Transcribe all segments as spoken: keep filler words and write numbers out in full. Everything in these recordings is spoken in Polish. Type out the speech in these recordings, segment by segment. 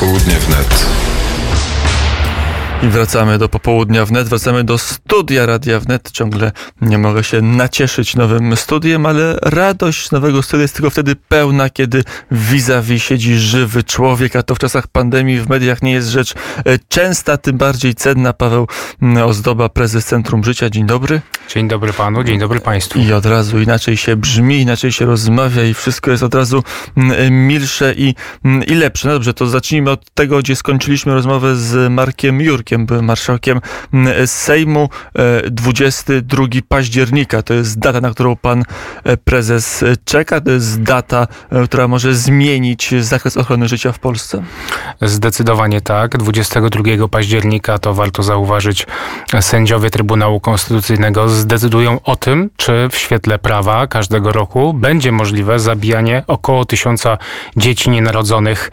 Popołudnie W N E T. I wracamy do Popołudnia W N E T, wracamy do studia Radia W N E T. Ciągle nie mogę się nacieszyć nowym studiem, ale radość nowego studia jest tylko wtedy pełna, kiedy vis-a-vis siedzi żywy człowiek, a to w czasach pandemii w mediach nie jest rzecz częsta, tym bardziej cenna. Paweł Ozdoba, prezes Centrum Życia. Dzień dobry. Dzień dobry panu, dzień dobry państwu. I od razu inaczej się brzmi, inaczej się rozmawia i wszystko jest od razu milsze i, i lepsze. No dobrze, to zacznijmy od tego, gdzie skończyliśmy rozmowę z Markiem Jurkiem, byłym marszałkiem Sejmu. dwudziestego drugiego października to jest data, na którą pan prezes czeka. To jest data, która może zmienić zakres ochrony życia w Polsce. Zdecydowanie tak. dwudziestego drugiego października, to warto zauważyć, sędziowie Trybunału Konstytucyjnego zdecydują o tym, czy w świetle prawa każdego roku będzie możliwe zabijanie około tysiąca dzieci nienarodzonych.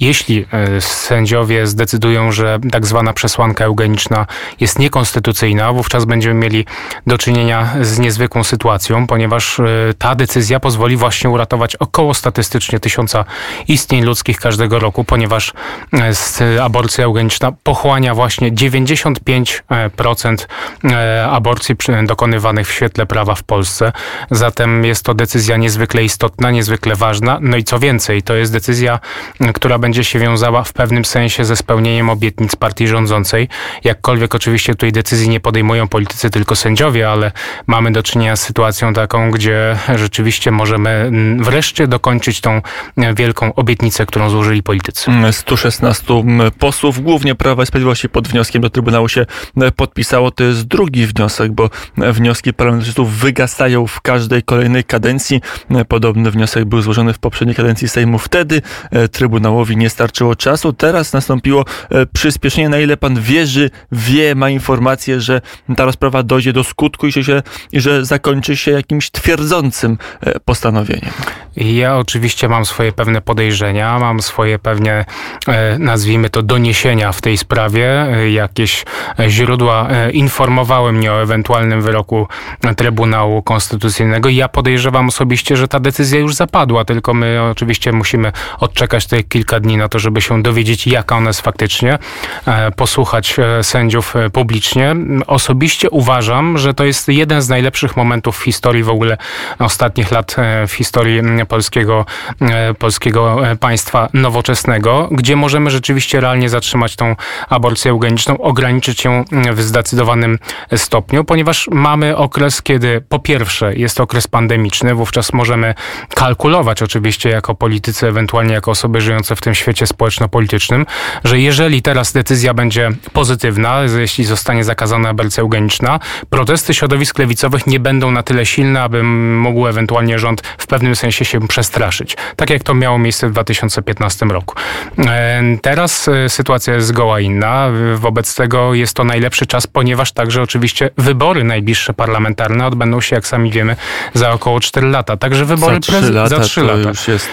Jeśli sędziowie zdecydują, że tak zwana przesłanka eugeniczna jest niekonstytucyjna, wówczas będziemy mieli do czynienia z niezwykłą sytuacją, ponieważ ta decyzja pozwoli właśnie uratować około statystycznie tysiąca istnień ludzkich każdego roku, ponieważ aborcja eugeniczna pochłania właśnie dziewięćdziesiąt pięć procent aborcji dokonywanych w świetle prawa w Polsce. Zatem jest to decyzja niezwykle istotna, niezwykle ważna. No i co więcej, to jest decyzja, która będzie będzie się wiązała w pewnym sensie ze spełnieniem obietnic partii rządzącej. Jakkolwiek oczywiście tutaj decyzji nie podejmują politycy, tylko sędziowie, ale mamy do czynienia z sytuacją taką, gdzie rzeczywiście możemy wreszcie dokończyć tą wielką obietnicę, którą złożyli politycy. stu szesnastu posłów, głównie Prawa i Sprawiedliwości, pod wnioskiem do Trybunału się podpisało. To jest drugi wniosek, bo wnioski parlamentarzystów wygasają w każdej kolejnej kadencji. Podobny wniosek był złożony w poprzedniej kadencji Sejmu. Wtedy Trybunałowi nie starczyło czasu. Teraz nastąpiło przyspieszenie. Na ile pan wierzy, wie, ma informację, że ta rozprawa dojdzie do skutku i że, i że zakończy się jakimś twierdzącym postanowieniem? Ja oczywiście mam swoje pewne podejrzenia, mam swoje pewne, nazwijmy to, doniesienia w tej sprawie. Jakieś źródła informowały mnie o ewentualnym wyroku Trybunału Konstytucyjnego i ja podejrzewam osobiście, że ta decyzja już zapadła, tylko my oczywiście musimy odczekać tych kilka dni na to, żeby się dowiedzieć, jaka ona jest faktycznie, posłuchać sędziów publicznie. Osobiście uważam, że to jest jeden z najlepszych momentów w historii w ogóle ostatnich lat, w historii polskiego, polskiego państwa nowoczesnego, gdzie możemy rzeczywiście realnie zatrzymać tą aborcję eugeniczną, ograniczyć ją w zdecydowanym stopniu, ponieważ mamy okres, kiedy po pierwsze jest okres pandemiczny, wówczas możemy kalkulować oczywiście jako politycy, ewentualnie jako osoby żyjące w tym świecie społeczno-politycznym, że jeżeli teraz decyzja będzie pozytywna, jeśli zostanie zakazana aborcja eugeniczna, protesty środowisk lewicowych nie będą na tyle silne, aby mógł ewentualnie rząd w pewnym sensie się przestraszyć. Tak jak to miało miejsce w dwa tysiące piętnastym roku. Teraz sytuacja jest zgoła inna. Wobec tego jest to najlepszy czas, ponieważ także oczywiście wybory najbliższe parlamentarne odbędą się, jak sami wiemy, za około cztery lata. Także wybory za trzy lata. Za trzy to lata. Już jest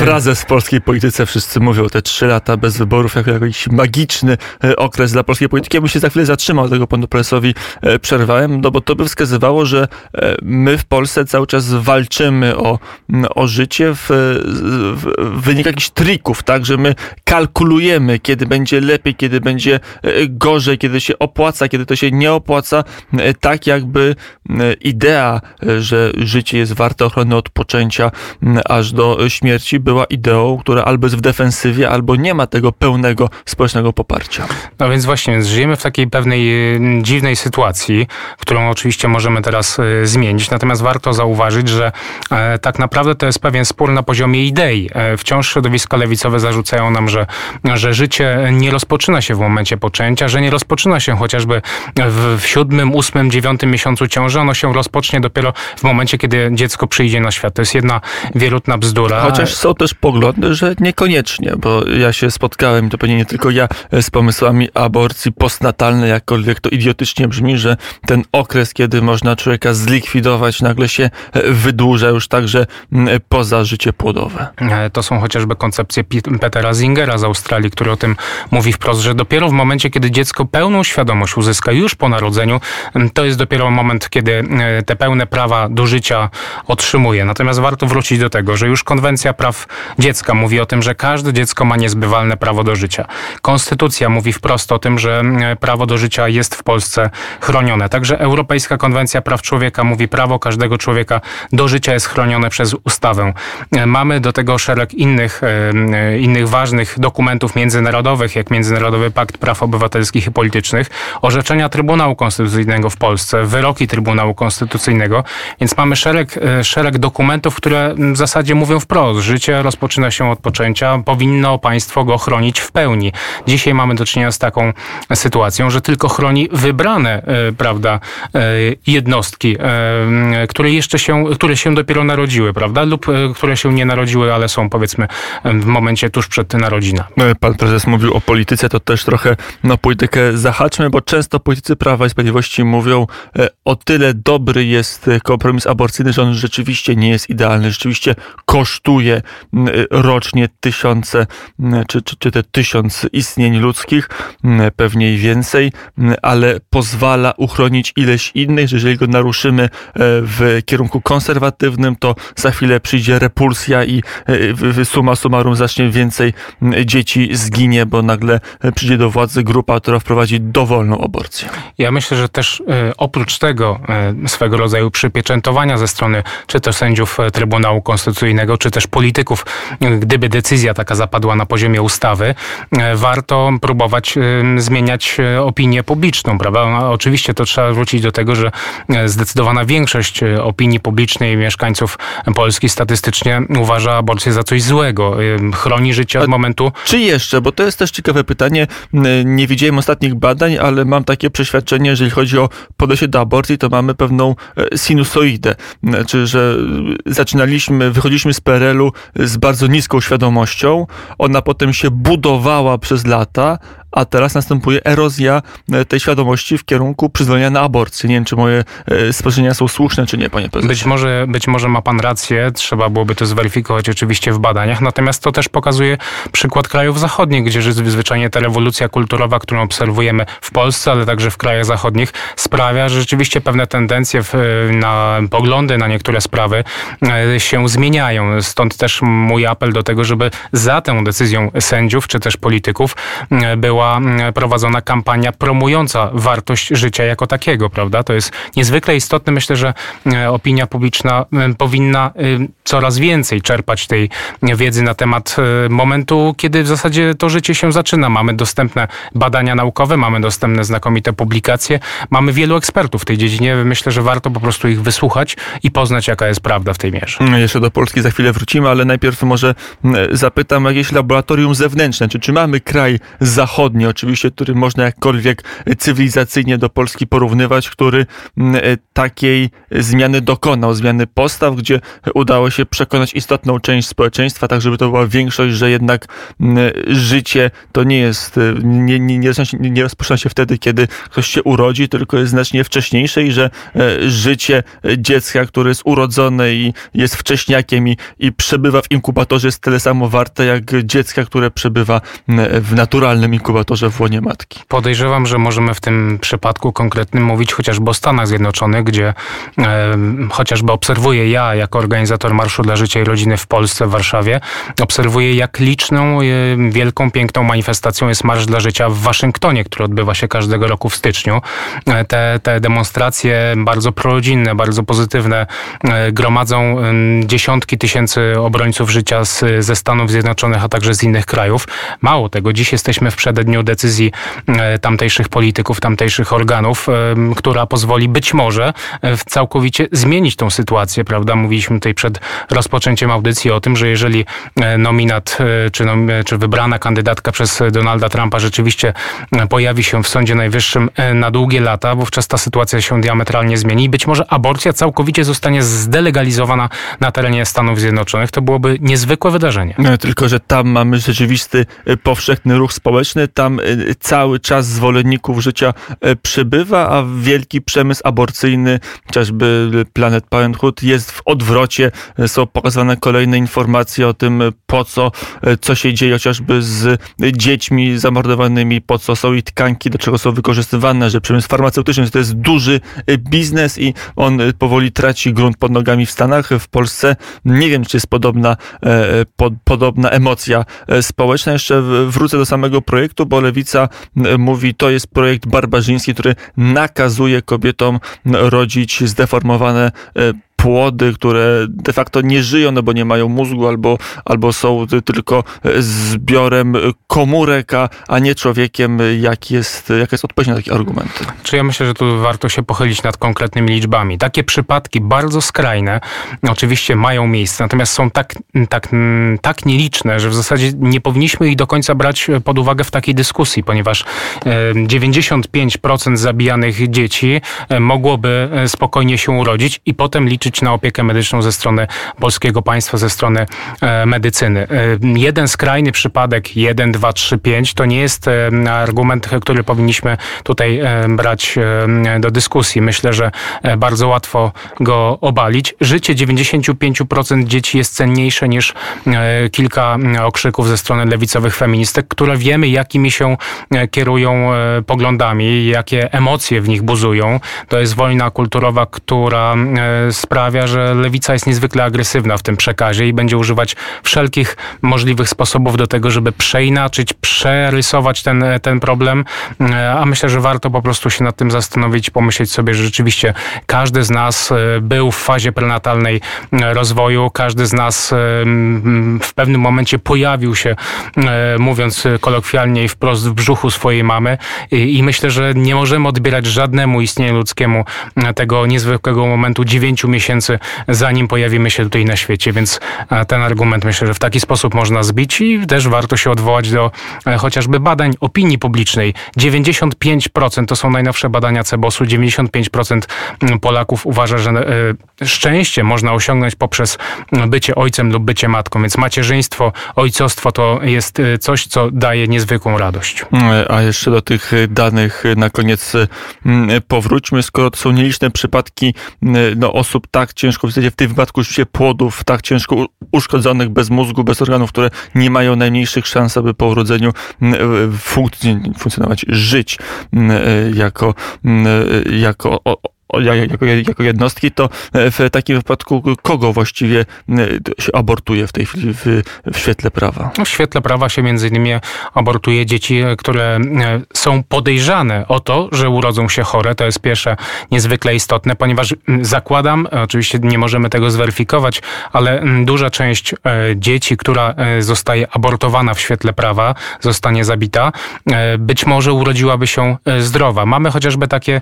frazę z polskiej polityki. Wszyscy mówią te trzy lata bez wyborów jako jakiś magiczny okres dla polskiej polityki. Ja bym się za chwilę zatrzymał, tego panu prezesowi przerwałem, no bo to by wskazywało, że my w Polsce cały czas walczymy o, o życie w, w, w wyniku jakichś trików, tak, że my kalkulujemy, kiedy będzie lepiej, kiedy będzie gorzej, kiedy się opłaca, kiedy to się nie opłaca, tak jakby idea, że życie jest warte ochrony od poczęcia aż do śmierci, była ideą, która albo jest w defensywie, albo nie ma tego pełnego społecznego poparcia. No więc właśnie, żyjemy w takiej pewnej dziwnej sytuacji, którą oczywiście możemy teraz zmienić, natomiast warto zauważyć, że tak naprawdę to jest pewien spór na poziomie idei. Wciąż środowiska lewicowe zarzucają nam, że, że życie nie rozpoczyna się w momencie poczęcia, że nie rozpoczyna się chociażby w siódmym, ósmym, dziewiątym miesiącu ciąży, ono się rozpocznie dopiero w momencie, kiedy dziecko przyjdzie na świat. To jest jedna wielutna bzdura. Chociaż są też poglądy, że niekoniecznie, bo ja się spotkałem, to pewnie nie tylko ja, z pomysłami aborcji postnatalnej, jakkolwiek to idiotycznie brzmi, że ten okres, kiedy można człowieka zlikwidować, nagle się wydłuża już także poza życie płodowe. To są chociażby koncepcje Petera Singera z Australii, który o tym mówi wprost, że dopiero w momencie, kiedy dziecko pełną świadomość uzyska już po narodzeniu, to jest dopiero moment, kiedy te pełne prawa do życia otrzymuje. Natomiast warto wrócić do tego, że już konwencja Praw Dziecka mówi o tym, że każde dziecko ma niezbywalne prawo do życia. Konstytucja mówi wprost o tym, że prawo do życia jest w Polsce chronione. Także Europejska Konwencja Praw Człowieka mówi, prawo każdego człowieka do życia jest chronione przez ustawę. Mamy do tego szereg innych, innych ważnych dokumentów międzynarodowych, jak Międzynarodowy Pakt Praw Obywatelskich i Politycznych, orzeczenia Trybunału Konstytucyjnego w Polsce, wyroki Trybunału Konstytucyjnego, więc mamy szereg, szereg dokumentów, które w zasadzie mówią wprost, życie rozpoczyna się od poczęcia, powinno państwo go chronić w pełni. Dzisiaj mamy do czynienia z taką sytuacją, że tylko chroni wybrane, prawda, jednostki, które jeszcze się, które się dopiero narodziły, prawda, lub które się nie narodziły, ale są, powiedzmy, w momencie tuż przed narodzinami. Pan prezes mówił o polityce, to też trochę na politykę zahaczmy, bo często politycy Prawa i Sprawiedliwości mówią, o tyle dobry jest kompromis aborcyjny, że on rzeczywiście nie jest idealny, rzeczywiście kosztuje rocznie tysiące, czy, czy, czy te tysiąc istnień ludzkich, pewnie i więcej, ale pozwala uchronić ileś innych, że jeżeli go naruszymy w kierunku konserwatywnym, to za chwilę przyjdzie repulsja i summa summarum zacznie więcej dzieci zginie, bo nagle przyjdzie do władzy grupa, która wprowadzi dowolną aborcję. Ja myślę, że też oprócz tego swego rodzaju przypieczętowania ze strony czy to sędziów Trybunału Konstytucyjnego, czy też polityków, gdyby decyzja taka zapadła na poziomie ustawy, warto próbować zmieniać opinię publiczną, prawda? No, oczywiście to trzeba wrócić do tego, że zdecydowana większość opinii publicznej mieszkańców Polski statystycznie uważa aborcję za coś złego. Chroni życie od A momentu... Czy jeszcze? Bo to jest też ciekawe pytanie. Nie widziałem ostatnich badań, ale mam takie przeświadczenie, jeżeli chodzi o podejście do aborcji, to mamy pewną sinusoidę. Znaczy, że zaczynaliśmy, wychodziliśmy z P R L u z bardzo niską świadomością. Ona potem się budowała przez lata, a teraz następuje erozja tej świadomości w kierunku przyzwolenia na aborcję. Nie wiem, czy moje spostrzeżenia są słuszne, czy nie, panie prezesie. Być może, być może ma pan rację, trzeba byłoby to zweryfikować oczywiście w badaniach, natomiast to też pokazuje przykład krajów zachodnich, gdzie zwyczajnie ta rewolucja kulturowa, którą obserwujemy w Polsce, ale także w krajach zachodnich, sprawia, że rzeczywiście pewne tendencje w, na poglądy na niektóre sprawy się zmieniają. Stąd też mój apel do tego, żeby za tę decyzją sędziów, czy też polityków było prowadzona kampania promująca wartość życia jako takiego, prawda? To jest niezwykle istotne. Myślę, że opinia publiczna powinna coraz więcej czerpać tej wiedzy na temat momentu, kiedy w zasadzie to życie się zaczyna. Mamy dostępne badania naukowe, mamy dostępne znakomite publikacje, mamy wielu ekspertów w tej dziedzinie. Myślę, że warto po prostu ich wysłuchać i poznać, jaka jest prawda w tej mierze. Jeszcze do Polski za chwilę wrócimy, ale najpierw może zapytam o jakieś laboratorium zewnętrzne. Czy, czy mamy kraj zachodni, oczywiście, który można jakkolwiek cywilizacyjnie do Polski porównywać, który takiej zmiany dokonał, zmiany postaw, gdzie udało się przekonać istotną część społeczeństwa, tak żeby to była większość, że jednak życie to nie jest, nie, nie, nie, nie rozpoczyna się wtedy, kiedy ktoś się urodzi, tylko jest znacznie wcześniejsze i że życie dziecka, które jest urodzone i jest wcześniakiem i, i przebywa w inkubatorze jest tyle samo warte, jak dziecka, które przebywa w naturalnym inkubatorze. inkubatorze w łonie matki. Podejrzewam, że możemy w tym przypadku konkretnym mówić chociażby o Stanach Zjednoczonych, gdzie e, chociażby obserwuję ja, jako organizator Marszu dla Życia i Rodziny w Polsce, w Warszawie, obserwuję, jak liczną, e, wielką, piękną manifestacją jest Marsz dla Życia w Waszyngtonie, który odbywa się każdego roku w styczniu. E, te, te demonstracje bardzo prorodzinne, bardzo pozytywne e, gromadzą e, dziesiątki tysięcy obrońców życia z, ze Stanów Zjednoczonych, a także z innych krajów. Mało tego, dziś jesteśmy w przed dniu decyzji tamtejszych polityków, tamtejszych organów, która pozwoli być może całkowicie zmienić tą sytuację, prawda? Mówiliśmy tutaj przed rozpoczęciem audycji o tym, że jeżeli nominat czy, czy wybrana kandydatka przez Donalda Trumpa rzeczywiście pojawi się w Sądzie Najwyższym na długie lata, wówczas ta sytuacja się diametralnie zmieni i być może aborcja całkowicie zostanie zdelegalizowana na terenie Stanów Zjednoczonych. To byłoby niezwykłe wydarzenie. No, tylko że tam mamy rzeczywisty powszechny ruch społeczny, tam cały czas zwolenników życia przybywa, a wielki przemysł aborcyjny, chociażby Planned Parenthood, jest w odwrocie. Są pokazane kolejne informacje o tym, po co, co się dzieje chociażby z dziećmi zamordowanymi, po co są i tkanki, do czego są wykorzystywane, że przemysł farmaceutyczny, że to jest duży biznes i on powoli traci grunt pod nogami w Stanach. W Polsce nie wiem, czy jest podobna, pod, podobna emocja społeczna. Jeszcze wrócę do samego projektu, bo Lewica mówi, to jest projekt barbarzyński, który nakazuje kobietom rodzić zdeformowane płody, które de facto nie żyją, no bo nie mają mózgu albo, albo są tylko zbiorem komórek, a nie człowiekiem. Jak jest, jaka jest odpowiedź na takie argumenty? Czy ja myślę, że tu warto się pochylić nad konkretnymi liczbami. Takie przypadki bardzo skrajne oczywiście mają miejsce, natomiast są tak, tak, tak nieliczne, że w zasadzie nie powinniśmy ich do końca brać pod uwagę w takiej dyskusji, ponieważ dziewięćdziesiąt pięć procent zabijanych dzieci mogłoby spokojnie się urodzić i potem liczyć na opiekę medyczną ze strony polskiego państwa, ze strony e, medycyny. E, jeden skrajny przypadek, jeden, dwa, trzy, pięć, to nie jest e, argument, który powinniśmy tutaj e, brać e, do dyskusji. Myślę, że e, bardzo łatwo go obalić. Życie dziewięćdziesiąt pięć procent dzieci jest cenniejsze niż e, kilka okrzyków ze strony lewicowych feministek, które wiemy, jakimi się e, kierują e, poglądami, jakie emocje w nich buzują. To jest wojna kulturowa, która e, sprawia, że lewica jest niezwykle agresywna w tym przekazie i będzie używać wszelkich możliwych sposobów do tego, żeby przeinaczyć, przerysować ten, ten problem, a myślę, że warto po prostu się nad tym zastanowić, pomyśleć sobie, że rzeczywiście każdy z nas był w fazie prenatalnej rozwoju, każdy z nas w pewnym momencie pojawił się, mówiąc kolokwialnie i wprost, w brzuchu swojej mamy i myślę, że nie możemy odbierać żadnemu istnieniu ludzkiemu tego niezwykłego momentu dziewięciu miesięcy, miesięcy, zanim pojawimy się tutaj na świecie, więc ten argument myślę, że w taki sposób można zbić i też warto się odwołać do chociażby badań opinii publicznej. dziewięćdziesiąt pięć procent, to są najnowsze badania C B O S-u, dziewięćdziesiąt pięć procent Polaków uważa, że szczęście można osiągnąć poprzez bycie ojcem lub bycie matką, więc macierzyństwo, ojcostwo to jest coś, co daje niezwykłą radość. A jeszcze do tych danych na koniec powróćmy, skoro to są nieliczne przypadki no, osób tak ciężko, w zasadzie w tym wypadku już się płodów, tak ciężko uszkodzonych, bez mózgu, bez organów, które nie mają najmniejszych szans, aby po urodzeniu funkcjonować, żyć jako, jako Jako, jako jednostki, to w takim wypadku kogo właściwie się abortuje w tej chwili w, w świetle prawa? W świetle prawa się między innymi abortuje dzieci, które są podejrzane o to, że urodzą się chore. To jest pierwsze niezwykle istotne, ponieważ zakładam, oczywiście nie możemy tego zweryfikować, ale duża część dzieci, która zostaje abortowana w świetle prawa, zostanie zabita, być może urodziłaby się zdrowa. Mamy chociażby takie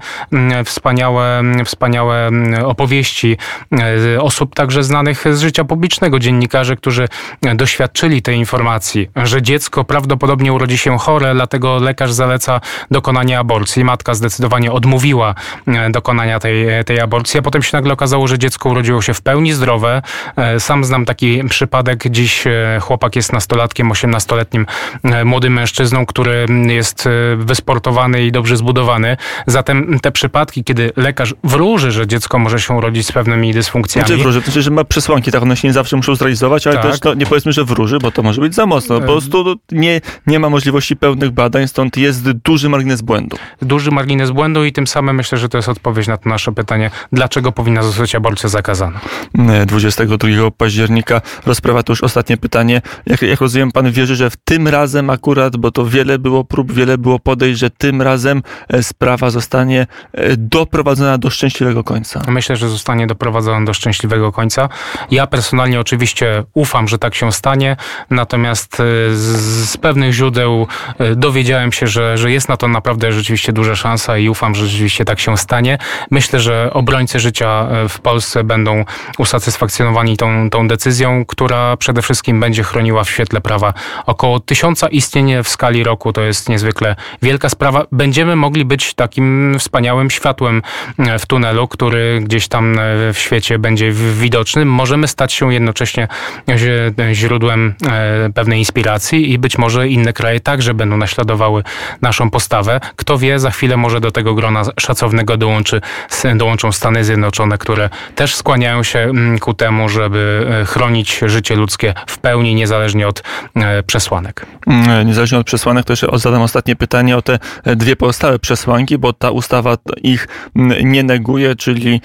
wspaniałe wspaniałe opowieści osób także znanych z życia publicznego, dziennikarzy, którzy doświadczyli tej informacji, że dziecko prawdopodobnie urodzi się chore, dlatego lekarz zaleca dokonanie aborcji. Matka zdecydowanie odmówiła dokonania tej, tej aborcji, a potem się nagle okazało, że dziecko urodziło się w pełni zdrowe. Sam znam taki przypadek. Dziś chłopak jest nastolatkiem, osiemnastoletnim młodym mężczyzną, który jest wysportowany i dobrze zbudowany. Zatem te przypadki, kiedy lekarz wróży, że dziecko może się urodzić z pewnymi dysfunkcjami. Znaczy wróży, to znaczy, że ma przesłanki, tak, one się nie zawsze muszą zrealizować, ale tak. Też to nie powiedzmy, że wróży, bo to może być za mocno. Po prostu nie, nie ma możliwości pełnych badań, stąd jest duży margines błędu. Duży margines błędu i tym samym myślę, że to jest odpowiedź na to nasze pytanie, dlaczego powinna zostać aborcja zakazana. dwudziestego drugiego października rozprawa, to już ostatnie pytanie. Jak, jak rozumiem, pan wierzy, że w tym razem akurat, bo to wiele było prób, wiele było podejść, że tym razem sprawa zostanie doprowadzona do szczęśliwego końca. Myślę, że zostanie doprowadzona do szczęśliwego końca. Ja personalnie oczywiście ufam, że tak się stanie, natomiast z pewnych źródeł dowiedziałem się, że, że jest na to naprawdę rzeczywiście duża szansa i ufam, że rzeczywiście tak się stanie. Myślę, że obrońcy życia w Polsce będą usatysfakcjonowani tą, tą decyzją, która przede wszystkim będzie chroniła w świetle prawa około tysiąca istnień w skali roku. To jest niezwykle wielka sprawa. Będziemy mogli być takim wspaniałym światłem w tunelu, który gdzieś tam w świecie będzie widoczny, możemy stać się jednocześnie źródłem pewnej inspiracji i być może inne kraje także będą naśladowały naszą postawę. Kto wie, za chwilę może do tego grona szacownego dołączy, dołączą Stany Zjednoczone, które też skłaniają się ku temu, żeby chronić życie ludzkie w pełni, niezależnie od przesłanek. Niezależnie od przesłanek, to jeszcze zadam ostatnie pytanie o te dwie pozostałe przesłanki, bo ta ustawa ich nie neguje, czyli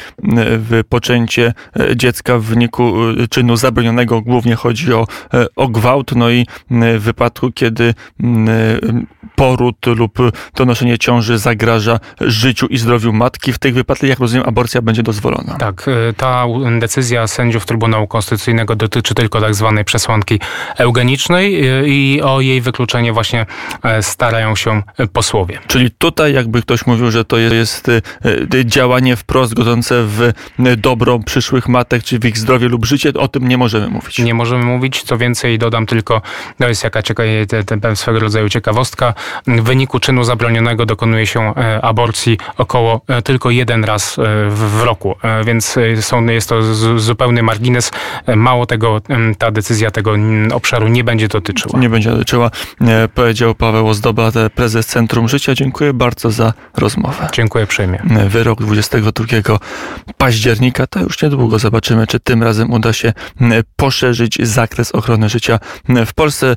poczęcie dziecka w wyniku czynu zabronionego, głównie chodzi o, o gwałt, no i w wypadku, kiedy poród lub donoszenie ciąży zagraża życiu i zdrowiu matki, w tych wypadkach, jak rozumiem, aborcja będzie dozwolona. Tak, ta decyzja sędziów Trybunału Konstytucyjnego dotyczy tylko tak zwanej przesłanki eugenicznej i o jej wykluczenie właśnie starają się posłowie. Czyli tutaj jakby ktoś mówił, że to jest działanie wprost godzące w dobro przyszłych matek, czy w ich zdrowie lub życie, o tym nie możemy mówić. Nie możemy mówić, co więcej dodam tylko, to jest jaka cieka- swego rodzaju ciekawostka, w wyniku czynu zabronionego dokonuje się aborcji około tylko jeden raz w roku, więc są, jest to zupełny margines. Mało tego, ta decyzja tego obszaru nie będzie dotyczyła. Nie będzie dotyczyła, powiedział Paweł Ozdoba, prezes Centrum Życia. Dziękuję bardzo za rozmowę. Dziękuję uprzejmie. Wyrok dwudziestego drugiego października, to już niedługo zobaczymy, czy tym razem uda się poszerzyć zakres ochrony życia w Polsce.